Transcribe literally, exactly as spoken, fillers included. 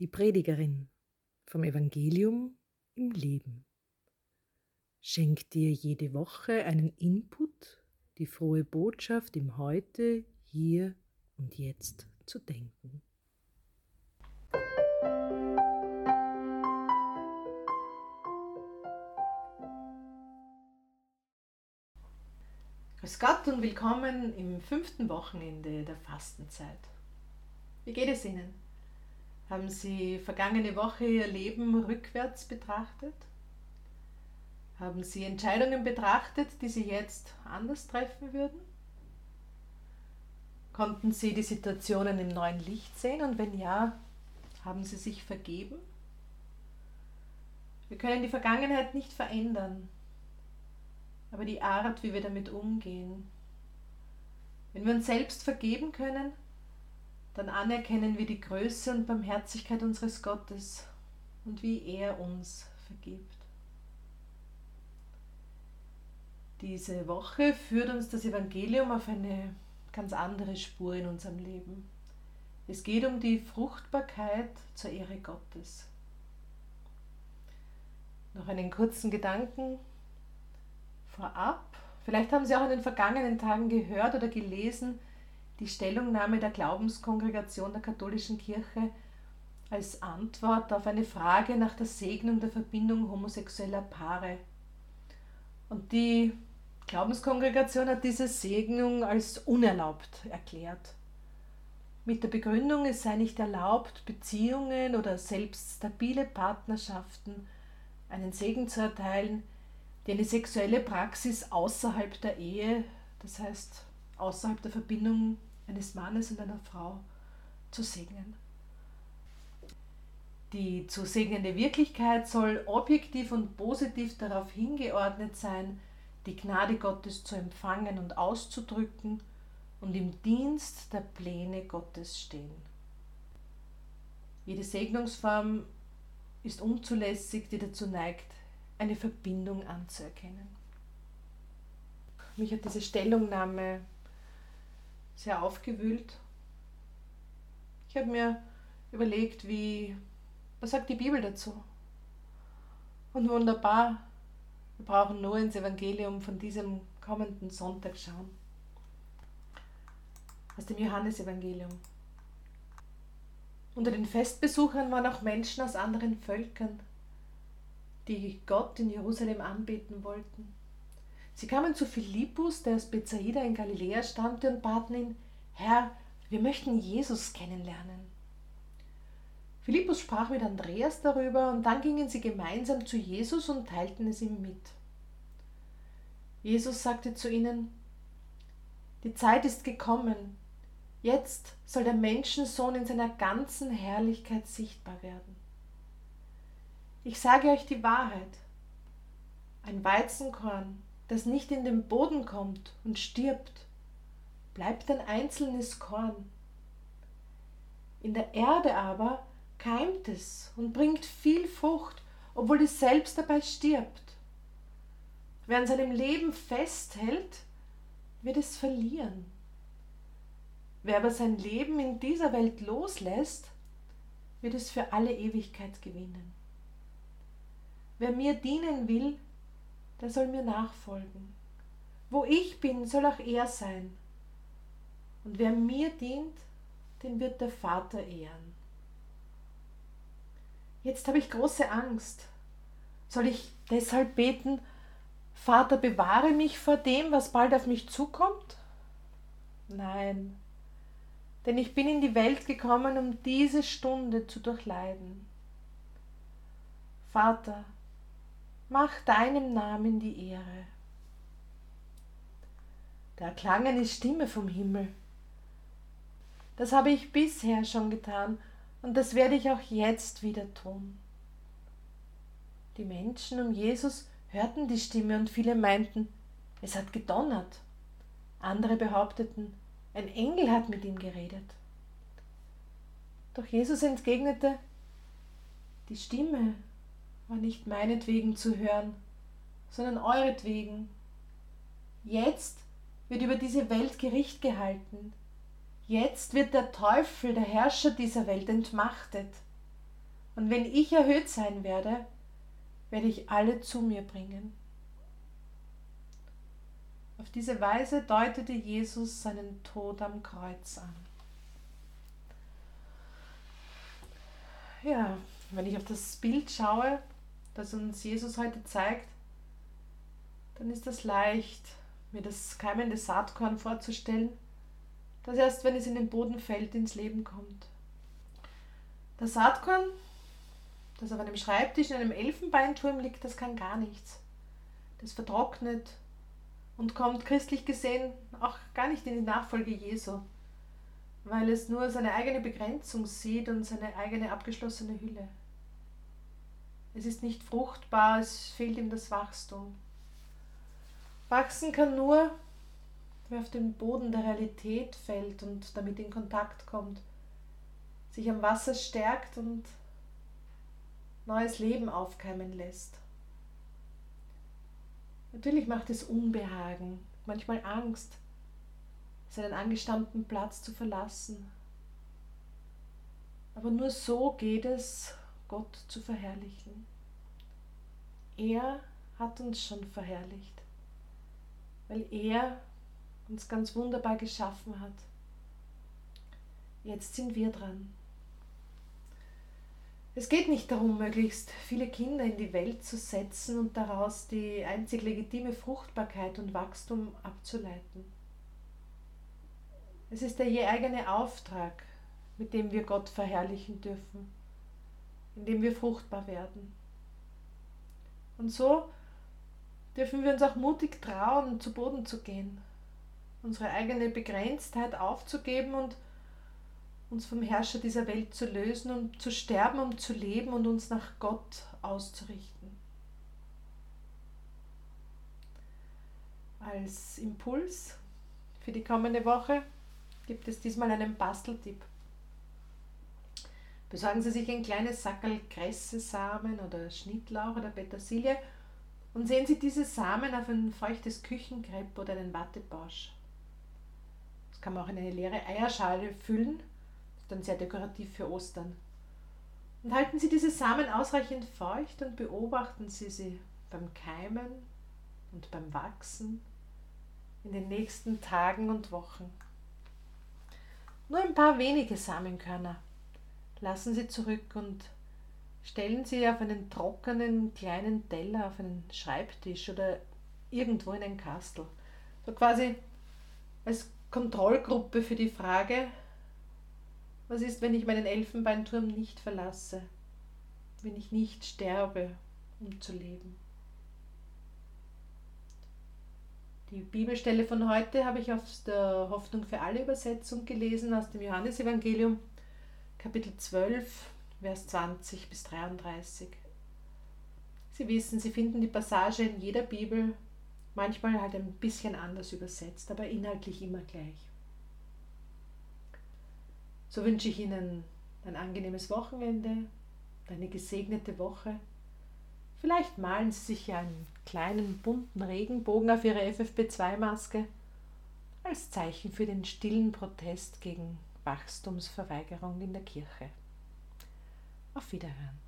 Die Predigerin vom Evangelium im Leben. Schenkt dir jede Woche einen Input, die frohe Botschaft im Heute, Hier und Jetzt zu denken. Grüß Gott und willkommen im fünften Wochenende der Fastenzeit. Wie geht es Ihnen? Haben Sie vergangene Woche Ihr Leben rückwärts betrachtet? Haben Sie Entscheidungen betrachtet, die Sie jetzt anders treffen würden? Konnten Sie die Situationen im neuen Licht sehen und wenn ja, haben Sie sich vergeben? Wir können die Vergangenheit nicht verändern, aber die Art, wie wir damit umgehen. Wenn wir uns selbst vergeben können, dann anerkennen wir die Größe und Barmherzigkeit unseres Gottes und wie er uns vergibt. Diese Woche führt uns das Evangelium auf eine ganz andere Spur in unserem Leben. Es geht um die Fruchtbarkeit zur Ehre Gottes. Noch einen kurzen Gedanken vorab. Vielleicht haben Sie auch in den vergangenen Tagen gehört oder gelesen, die Stellungnahme der Glaubenskongregation der katholischen Kirche als Antwort auf eine Frage nach der Segnung der Verbindung homosexueller Paare. Und die Glaubenskongregation hat diese Segnung als unerlaubt erklärt. Mit der Begründung, es sei nicht erlaubt, Beziehungen oder selbst stabile Partnerschaften einen Segen zu erteilen, die eine sexuelle Praxis außerhalb der Ehe, das heißt außerhalb der Verbindung eines Mannes und einer Frau zu segnen. Die zu segnende Wirklichkeit soll objektiv und positiv darauf hingeordnet sein, die Gnade Gottes zu empfangen und auszudrücken und im Dienst der Pläne Gottes stehen. Jede Segnungsform ist unzulässig, die dazu neigt, eine Verbindung anzuerkennen. Mich hat diese Stellungnahme sehr aufgewühlt. Ich habe mir überlegt, wie, was sagt die Bibel dazu? Und wunderbar, wir brauchen nur ins Evangelium von diesem kommenden Sonntag schauen. Aus dem Johannesevangelium. Unter den Festbesuchern waren auch Menschen aus anderen Völkern, die Gott in Jerusalem anbeten wollten. Sie kamen zu Philippus, der aus Bethsaida in Galiläa stammte, und baten ihn: Herr, wir möchten Jesus kennenlernen. Philippus sprach mit Andreas darüber und dann gingen sie gemeinsam zu Jesus und teilten es ihm mit. Jesus sagte zu ihnen: Die Zeit ist gekommen, jetzt soll der Menschensohn in seiner ganzen Herrlichkeit sichtbar werden. Ich sage euch die Wahrheit, ein Weizenkorn, das nicht in den Boden kommt und stirbt, bleibt ein einzelnes Korn. In der Erde aber keimt es und bringt viel Frucht, obwohl es selbst dabei stirbt. Wer an seinem Leben festhält, wird es verlieren. Wer aber sein Leben in dieser Welt loslässt, wird es für alle Ewigkeit gewinnen. Wer mir dienen will, der soll mir nachfolgen. Wo ich bin, soll auch er sein. Und wer mir dient, den wird der Vater ehren. Jetzt habe ich große Angst. Soll ich deshalb beten: Vater, bewahre mich vor dem, was bald auf mich zukommt? Nein, denn ich bin in die Welt gekommen, um diese Stunde zu durchleiden. Vater, mach deinem Namen die Ehre. Da klang eine Stimme vom Himmel: Das habe ich bisher schon getan und das werde ich auch jetzt wieder tun. Die Menschen um Jesus hörten die Stimme und viele meinten, es hat gedonnert. Andere behaupteten, ein Engel hat mit ihm geredet. Doch Jesus entgegnete, die Stimme war nicht meinetwegen zu hören, sondern euretwegen. Jetzt wird über diese Welt Gericht gehalten. Jetzt wird der Teufel, der Herrscher dieser Welt, entmachtet. Und wenn ich erhöht sein werde, werde ich alle zu mir bringen. Auf diese Weise deutete Jesus seinen Tod am Kreuz an. Ja, wenn ich auf das Bild schaue, das uns Jesus heute zeigt, dann ist das leicht, mir das keimende Saatkorn vorzustellen, das erst, wenn es in den Boden fällt, ins Leben kommt. Das Saatkorn, das auf einem Schreibtisch in einem Elfenbeinturm liegt, das kann gar nichts. Das vertrocknet und kommt christlich gesehen auch gar nicht in die Nachfolge Jesu, weil es nur seine eigene Begrenzung sieht und seine eigene abgeschlossene Hülle. Es ist nicht fruchtbar, es fehlt ihm das Wachstum. Wachsen kann nur, wer auf den Boden der Realität fällt und damit in Kontakt kommt, sich am Wasser stärkt und neues Leben aufkeimen lässt. Natürlich macht es Unbehagen, manchmal Angst, seinen angestammten Platz zu verlassen. Aber nur so geht es, Gott zu verherrlichen. Er hat uns schon verherrlicht, weil er uns ganz wunderbar geschaffen hat. Jetzt sind wir dran. Es geht nicht darum, möglichst viele Kinder in die Welt zu setzen und daraus die einzig legitime Fruchtbarkeit und Wachstum abzuleiten. Es ist der je eigene Auftrag, mit dem wir Gott verherrlichen dürfen, indem wir fruchtbar werden. Und so dürfen wir uns auch mutig trauen, zu Boden zu gehen, unsere eigene Begrenztheit aufzugeben und uns vom Herrscher dieser Welt zu lösen und zu sterben, um zu leben und uns nach Gott auszurichten. Als Impuls für die kommende Woche gibt es diesmal einen Basteltipp. Besorgen Sie sich ein kleines Sackerl Kressesamen oder Schnittlauch oder Petersilie und sehen Sie diese Samen auf ein feuchtes Küchenkrepp oder einen Wattebausch. Das kann man auch in eine leere Eierschale füllen, ist dann sehr dekorativ für Ostern. Und halten Sie diese Samen ausreichend feucht und beobachten Sie sie beim Keimen und beim Wachsen in den nächsten Tagen und Wochen. Nur ein paar wenige Samenkörner lassen Sie zurück und stellen Sie auf einen trockenen kleinen Teller, auf einen Schreibtisch oder irgendwo in ein Kastel. So quasi als Kontrollgruppe für die Frage, was ist, wenn ich meinen Elfenbeinturm nicht verlasse, wenn ich nicht sterbe, um zu leben. Die Bibelstelle von heute habe ich aus der Hoffnung für alle Übersetzung gelesen, aus dem Johannesevangelium, Kapitel zwölf, Vers zwanzig bis dreiunddreißig. Sie wissen, Sie finden die Passage in jeder Bibel, manchmal halt ein bisschen anders übersetzt, aber inhaltlich immer gleich. So wünsche ich Ihnen ein angenehmes Wochenende, eine gesegnete Woche. Vielleicht malen Sie sich ja einen kleinen bunten Regenbogen auf Ihre F F P zwei Maske als Zeichen für den stillen Protest gegen Wachstumsverweigerung in der Kirche. Auf Wiederhören.